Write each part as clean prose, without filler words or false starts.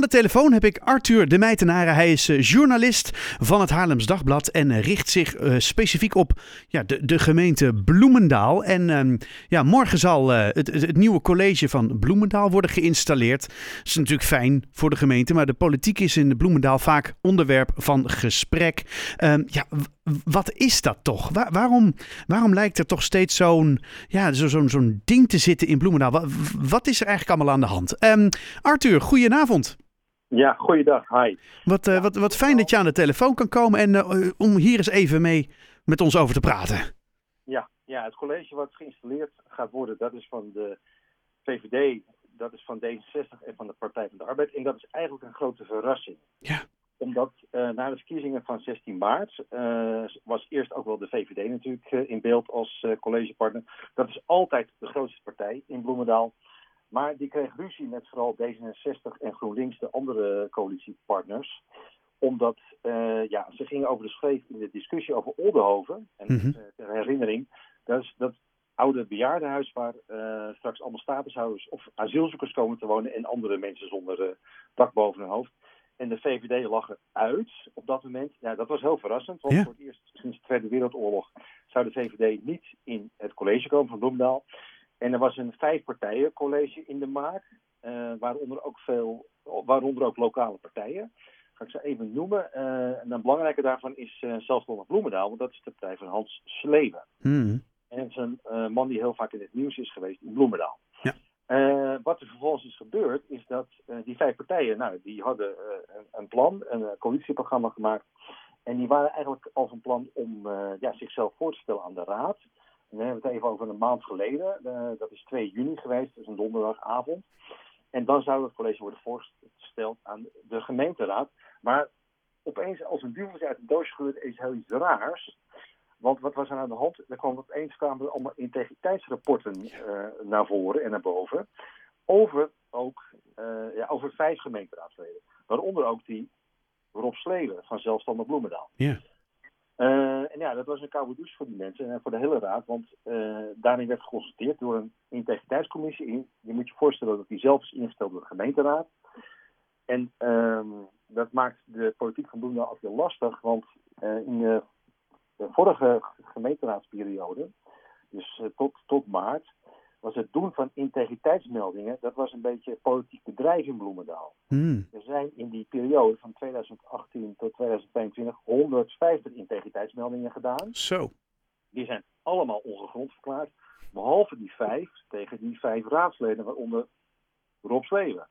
Aan de telefoon heb ik Arthur de Mijtenaere. Hij is journalist van het Haarlems Dagblad en richt zich specifiek op de gemeente Bloemendaal. En morgen zal het nieuwe college van Bloemendaal worden geïnstalleerd. Dat is natuurlijk fijn voor de gemeente, maar de politiek is in Bloemendaal vaak onderwerp van gesprek. Wat is dat toch? Waarom lijkt er toch steeds zo'n ding te zitten in Bloemendaal? Wat is er eigenlijk allemaal aan de hand? Arthur, goedenavond. Ja, goeiedag. Hi. Wat fijn dat je aan de telefoon kan komen en om hier eens even mee met ons over te praten. Ja, het college wat geïnstalleerd gaat worden, dat is van de VVD, dat is van D66 en van de Partij van de Arbeid. En dat is eigenlijk een grote verrassing. Ja. Omdat na de verkiezingen van 16 maart was eerst ook wel de VVD natuurlijk in beeld als collegepartner. Dat is altijd de grootste partij in Bloemendaal. Maar die kreeg ruzie met vooral D66 en GroenLinks, de andere coalitiepartners. Omdat ze gingen over de scheef in de discussie over Oldenhoven. En ter herinnering, dat oude bejaardenhuis waar straks allemaal statushouders of asielzoekers komen te wonen en andere mensen zonder dak boven hun hoofd. En de VVD lag eruit op dat moment. Ja, dat was heel verrassend, want voor het eerst sinds de Tweede Wereldoorlog zou de VVD niet in het college komen van Bloemendaal. En er was een 5-partijencollege in de maak, waaronder ook lokale partijen. Ga ik ze even noemen. En een belangrijke daarvan is Zelfstandig Bloemendaal, want dat is de partij van Hans Sleven. En dat is een man die heel vaak in het nieuws is geweest in Bloemendaal. Ja. Wat er vervolgens is gebeurd, is dat die 5 partijen, die hadden een plan, een coalitieprogramma gemaakt. En die waren eigenlijk al van plan om zichzelf voor te stellen aan de raad. En dan hebben we het even over een maand geleden. Dat is 2 juni geweest, dus een donderdagavond. En dan zou het college worden voorgesteld aan de gemeenteraad. Maar opeens, als een duveltje uit de doos gebeurt, is heel iets raars. Want wat was er aan de hand? Opeens kwamen er allemaal integriteitsrapporten naar voren en naar boven. Over 5 gemeenteraadsleden. Waaronder ook die Rob Sleven van Zelfstandig Bloemendaal. Ja. Dat was een koude douche voor die mensen en voor de hele raad. Want daarin werd geconstateerd door een integriteitscommissie. Je moet je voorstellen dat die zelf is ingesteld door de gemeenteraad. En dat maakt de politiek van Bloemendaal ook heel lastig. Want in de vorige gemeenteraadsperiode, dus tot maart, was het doen van integriteitsmeldingen, dat was een beetje politiek bedrijf in Bloemendaal. Er zijn in die periode van 2018 tot 2022 150 integriteitsmeldingen gedaan. Zo. Die zijn allemaal ongegrond verklaard, behalve die 5 tegen die 5 raadsleden, waaronder Rob Sleven.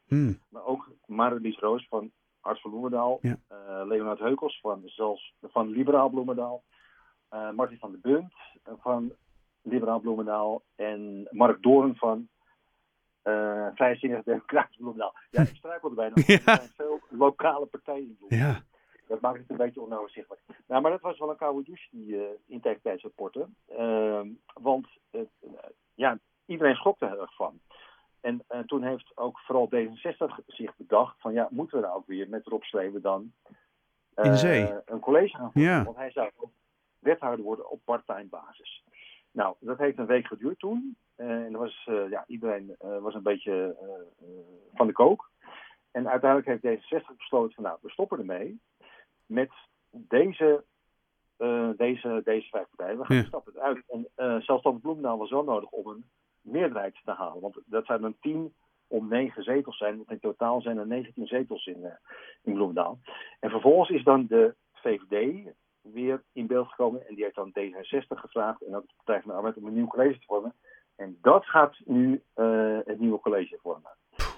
Maar ook Marlies Roos van Ars van Bloemendaal, Leonard Heukels van Liberaal Bloemendaal, Martin van der Bunt van Liberaal Bloemendaal en Mark Doorn van Vrijzinnig Democratisch Bloemendaal. Ja, ik struikel erbij. Er zijn veel lokale partijen in Bloemendaal. Ja. Dat maakt het een beetje onoverzichtelijk. Nou, maar dat was wel een koude douche, die integriteitsrapporten. Want iedereen schrok er heel erg van. En toen heeft ook vooral D66 zich bedacht van moeten we daar ook weer met Rob Sleven dan een college gaan vormen. Ja. Want hij zou ook wethouder worden op part-time basis. Nou, dat heeft een week geduurd toen. En er was, iedereen was een beetje van de kook. En uiteindelijk heeft D66 besloten van we stoppen ermee. Met deze 5 partijen. We gaan stappen uit. En Zelfstandig Bloemendaal was wel nodig om een meerderheid te halen. Want dat zijn dan 10 om 9 zetels zijn. Want in totaal zijn er 19 zetels in Bloemendaal. En vervolgens is dan de VVD weer in beeld gekomen en die heeft dan D66 gevraagd en ook de Partij van de Arbeid om een nieuw college te vormen. En dat gaat nu het nieuwe college vormen.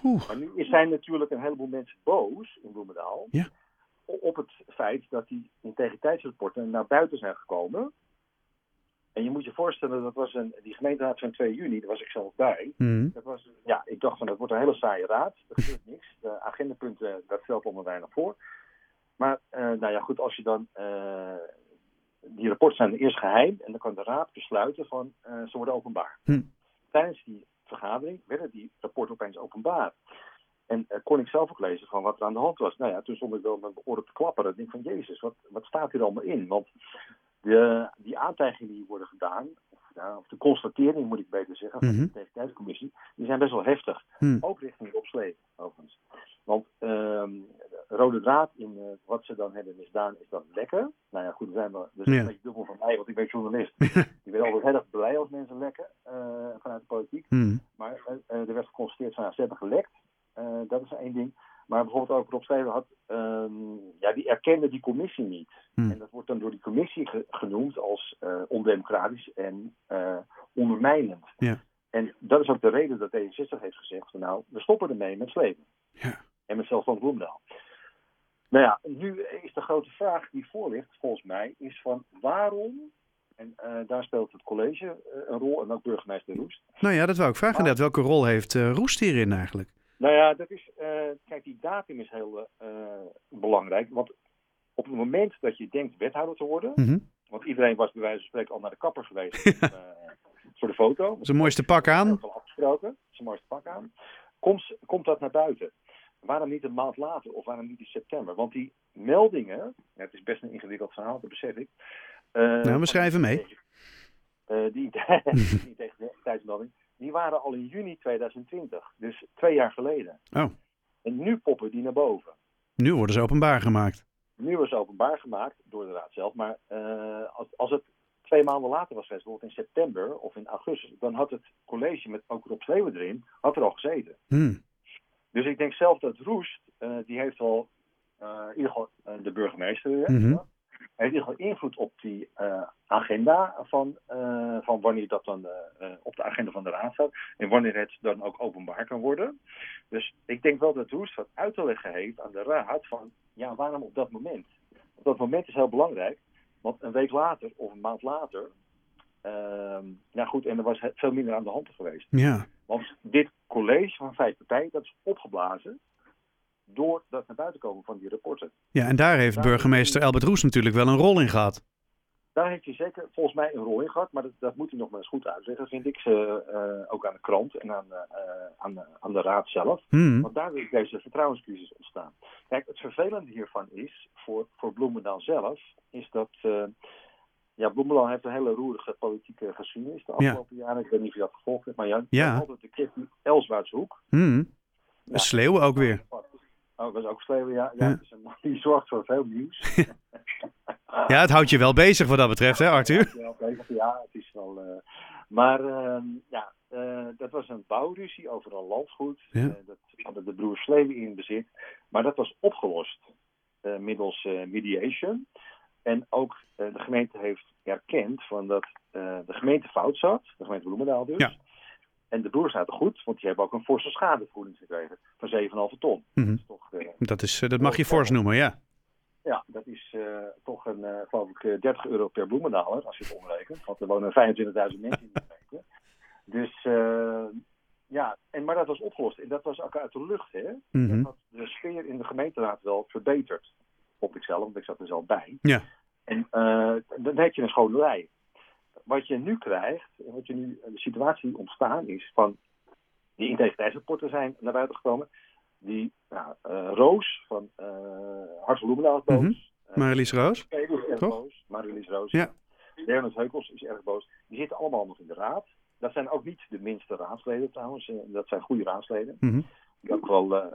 Oeh. Maar nu zijn natuurlijk een heleboel mensen boos in Bloemendaal op het feit dat die integriteitsrapporten naar buiten zijn gekomen. En je moet je voorstellen, dat was die gemeenteraad van 2 juni, daar was ik zelf bij. Dat was, ik dacht van, dat wordt een hele saaie raad. Er gebeurt niks. De agendapunten, dat stelt allemaal weinig voor. Maar als je dan die rapporten zijn eerst geheim en dan kan de raad besluiten van ze worden openbaar. Tijdens die vergadering werden die rapporten opeens openbaar. En kon ik zelf ook lezen van wat er aan de hand was. Nou ja, toen stond ik wel met mijn oren te klapperen. Ik denk van Jezus, wat staat hier allemaal in? Want die aantijgingen die worden gedaan, of de constatering moet ik beter zeggen, van de integriteit commissie, die zijn best wel heftig. Ook richting Rob Sleven, overigens. Want rode draad in wat ze dan hebben misdaan, is dat lekken. Nou ja, goed, dat is een beetje dubbel van mij, want ik ben journalist. Ik ben altijd heel erg blij als mensen lekken vanuit de politiek. Mm. Maar er werd geconstateerd van, ze hebben gelekt. Dat is één ding. Maar bijvoorbeeld ook Rob Sleven had, die erkende die commissie niet. Mm. En dat wordt dan door die commissie genoemd als ondemocratisch en ondermijnend. Yeah. En dat is ook de reden dat D66 heeft gezegd van, nou, we stoppen ermee met Sleven. Yeah. En met Zelfstandig Bloemendaal. Nou ja, nu is de grote vraag die voor ligt, volgens mij, is van waarom... En daar speelt het college een rol en ook burgemeester Roest. Nou ja, dat wou ik vragen inderdaad. Welke rol heeft Roest hierin eigenlijk? Nou ja, dat is... kijk, die datum is heel belangrijk. Want op het moment dat je denkt wethouder te worden... Mm-hmm. Want iedereen was bij wijze van spreken al naar de kapper geweest voor de foto. Zijn mooiste pak aan. Dat is al afgesproken. Zijn mooiste pak aan. Komt dat naar buiten? Waarom niet een maand later of waarom niet in september? Want die meldingen... het is best een ingewikkeld verhaal, dat besef ik. We schrijven mee. Die tijdsmelding, die waren al in juni 2020. Dus 2 jaar geleden. Oh. En nu poppen die naar boven. Nu worden ze openbaar gemaakt. Nu worden ze openbaar gemaakt door de raad zelf. Maar als het 2 maanden later was geweest, bijvoorbeeld in september of in augustus... dan had het college met ook Rob Sleven erin, had er al gezeten. Hmm. Dus ik denk zelf dat Roest, die heeft al, in ieder geval de burgemeester, mm-hmm. heeft in ieder geval invloed op die agenda van wanneer dat dan op de agenda van de raad staat. En wanneer het dan ook openbaar kan worden. Dus ik denk wel dat Roest wat uit te leggen heeft aan de raad van, ja, waarom op dat moment? Op dat moment is heel belangrijk, want een week later of een maand later... en er was veel minder aan de hand geweest. Ja. Want dit college van 5 partijen, dat is opgeblazen door dat naar buiten komen van die rapporten. Ja, en daar heeft burgemeester Elbert Roest natuurlijk wel een rol in gehad. Daar heeft hij zeker volgens mij een rol in gehad, maar dat moet hij nog maar eens goed uitleggen, vind ik, ook aan de krant en aan de raad zelf. Mm. Want daar is deze vertrouwenscrisis ontstaan. Kijk, het vervelende hiervan is, voor Bloemendaal zelf, is dat... Bloemendaal heeft een hele roerige politieke geschiedenis de afgelopen jaren. Ik weet niet of je dat gevolgd hebt, maar altijd de kwestie Elswoutshoek. Mm. Ja, Sleeuwen ook weer. Oh, dat is ook Sleeuwen, ja. Dus die zorgt voor veel nieuws. Ja, het houdt je wel bezig wat dat betreft, hè Arthur? Ja, het is wel... dat was een bouwruzie over een landgoed. Ja. Dat hadden de broers Sleeuwen in bezit. Maar dat was opgelost middels mediation... En ook de gemeente heeft erkend van dat de gemeente fout zat. De gemeente Bloemendaal dus. Ja. En de broers zaten goed, want die hebben ook een forse schadevergoeding gekregen van 7,5 ton. Mm-hmm. Dat is toch, dat mag je fors noemen, ja. Ja, dat is toch een, geloof ik, €30 per Bloemendaaler, als je het omrekent. Want er wonen 25.000 mensen in de gemeente. Dus, maar dat was opgelost. En dat was ook uit de lucht, hè. Mm-hmm. Dat had de sfeer in de gemeenteraad wel verbeterd. Op ikzelf, want ik zat er zelf bij. Ja. En dan heb je een schone lei. Wat je nu krijgt, wat je nu de situatie ontstaan is, van die integriteitsrapporten zijn naar buiten gekomen. Die Roos van Ars van Bloemendaal is boos. Mm-hmm. Marlies Roos. Marlies Roos. Ja. Leonard Heukels is erg boos. Die zitten allemaal nog in de raad. Dat zijn ook niet de minste raadsleden trouwens. Dat zijn goede raadsleden. Mm-hmm. Die ook wel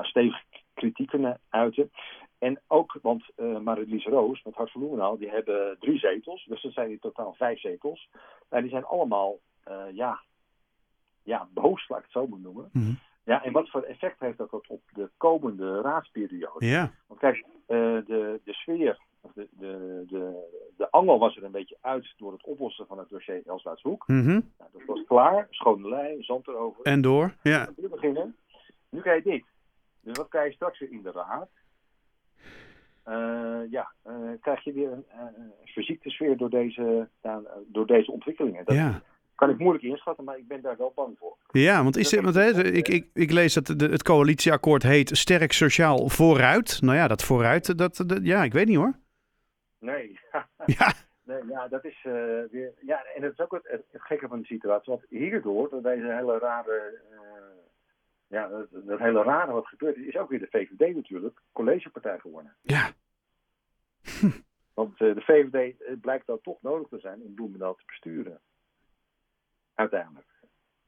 stevig kritiek kunnen uiten. En ook, want Marlies Roos met Hart van Bloemendaal, die hebben 3 zetels. Dus dat zijn in totaal 5 zetels. En die zijn allemaal, boos, laat ik het zo maar noemen. Mm-hmm. Ja, en wat voor effect heeft dat op de komende raadsperiode? Yeah. Want kijk, de sfeer, de angel was er een beetje uit door het oplossen van het dossier Elswoutshoek. Mm-hmm. Nou, dat was klaar, schone lei, zand erover. En door, ja. We beginnen. Nu krijg je dit. Dus wat krijg je straks weer in de raad? Krijg je weer een verziekte sfeer door deze ontwikkelingen. Dat kan ik moeilijk inschatten, maar ik ben daar wel bang voor. Ja, want ik lees dat het coalitieakkoord heet Sterk Sociaal Vooruit. Nou ja, dat vooruit, ik weet niet hoor. Nee. Ja. Dat is weer... Ja, en dat is ook het gekke van de situatie. Want hierdoor, door deze hele rare... dat hele rare wat gebeurd is ook weer de VVD natuurlijk collegepartij geworden. Ja. Hm. Want de VVD blijkt dan toch nodig te zijn om Bloemendaal te besturen. Uiteindelijk.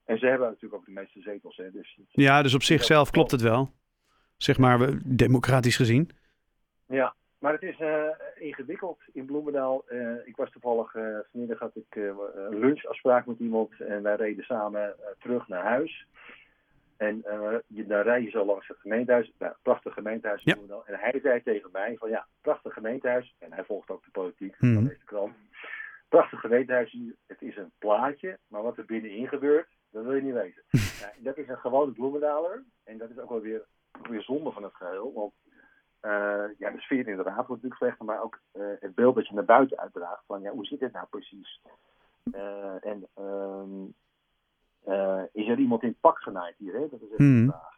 En ze hebben natuurlijk ook de meeste zetels. Hè, dus op zichzelf klopt het wel. zeg maar, democratisch gezien? Ja, maar het is ingewikkeld in Bloemendaal. Ik was toevallig, vanmiddag had ik een lunchafspraak met iemand en wij reden samen terug naar huis. En daar rij je zo langs het gemeentehuis, nou, prachtig gemeentehuis in Bloemendaal. En hij zei tegen mij van ja, prachtig gemeentehuis. En hij volgt ook de politiek van deze krant. Prachtig gemeentehuis, het is een plaatje, maar wat er binnenin gebeurt, dat wil je niet weten. Ja, dat is een gewone Bloemendaler en dat is ook wel weer zonde van het geheel. Want de sfeer inderdaad wordt natuurlijk slechter, maar ook het beeld dat je naar buiten uitdraagt van ja, hoe zit het nou precies? Is er iemand in het pak genaaid hier? Hè? Dat is echt een vraag.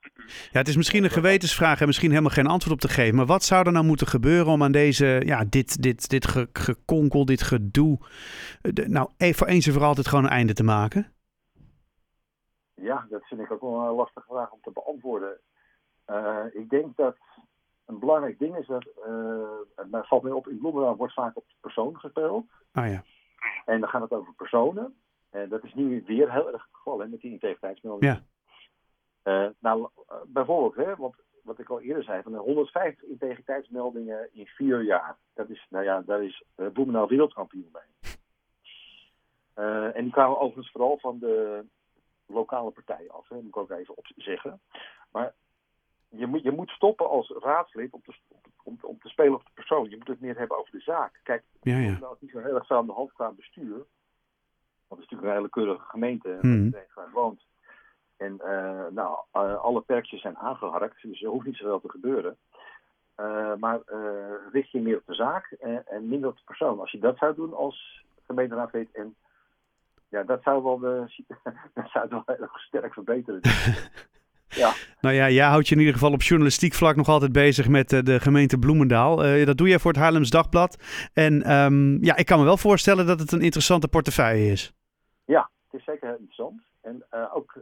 Ja, het is misschien een gewetensvraag en misschien helemaal geen antwoord op te geven. Maar wat zou er nou moeten gebeuren om aan deze, dit gedoe, voor eens en voor altijd gewoon een einde te maken? Ja, dat vind ik ook wel een lastige vraag om te beantwoorden. Ik denk dat een belangrijk ding is dat, het valt mij op, in Bloemendaal wordt vaak op persoon gespeeld. Ah ja. En dan gaat het over personen. En dat is nu weer heel erg het geval hè, met die integriteitsmelding. Ja. Bijvoorbeeld, hè, want wat ik al eerder zei, van de 150 integriteitsmeldingen in 4 jaar. Dat is, daar is Bloemendaal wereldkampioen mee. En die kwamen overigens vooral van de lokale partijen af, hè, moet ik ook even op zeggen. Maar je moet stoppen als raadslid om te spelen op de persoon. Je moet het meer hebben over de zaak. Kijk, Bloemendaal is niet zo heel erg veel aan de hand qua bestuur. Want het is natuurlijk een hele keurige gemeente waar iedereen woont. En alle perkjes zijn aangeharkt, dus er hoeft niet zoveel te gebeuren. Maar richt je meer op de zaak en minder op de persoon. Als je dat zou doen als gemeenteraad weet, en ja, dat zou wel heel sterk verbeteren. Ja. Nou ja, jij houdt je in ieder geval op journalistiek vlak nog altijd bezig met de gemeente Bloemendaal. Dat doe jij voor het Haarlems Dagblad. En ik kan me wel voorstellen dat het een interessante portefeuille is. Ja, het is zeker heel interessant. En ook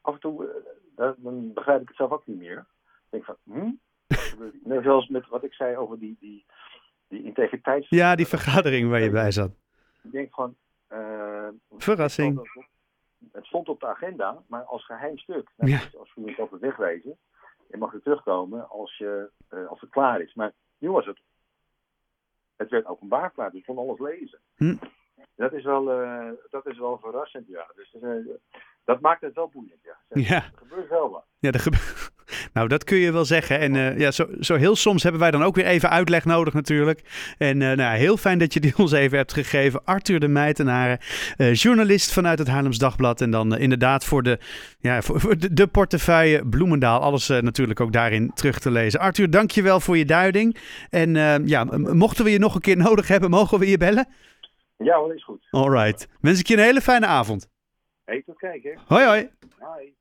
af en toe, dan begrijp ik het zelf ook niet meer. Ik denk van, Nee, zoals met wat ik zei over die integriteits... Ja, die vergadering waar je bij zat. Ik denk van... Verrassing. Het stond op de agenda, maar als geheim stuk. Nou, dus als je het over wegwezen, je mag er terugkomen als het klaar is. Maar nu was het. Het werd openbaar klaar, dus je kon alles lezen. Dat is wel verrassend, ja. Dus dat maakt het wel boeiend, ja. Er gebeurt wel wat. Ja, nou, dat kun je wel zeggen. En zo heel soms hebben wij dan ook weer even uitleg nodig natuurlijk. En heel fijn dat je die ons even hebt gegeven. Arthur de Mijtenaere, journalist vanuit het Haarlems Dagblad. En dan inderdaad voor de portefeuille Bloemendaal. Alles natuurlijk ook daarin terug te lezen. Arthur, dank je wel voor je duiding. En mochten we je nog een keer nodig hebben, mogen we je bellen? Ja, dat is goed. All right. Wens ik je een hele fijne avond. Hey, tot kijken. Hoi, hoi. Hoi.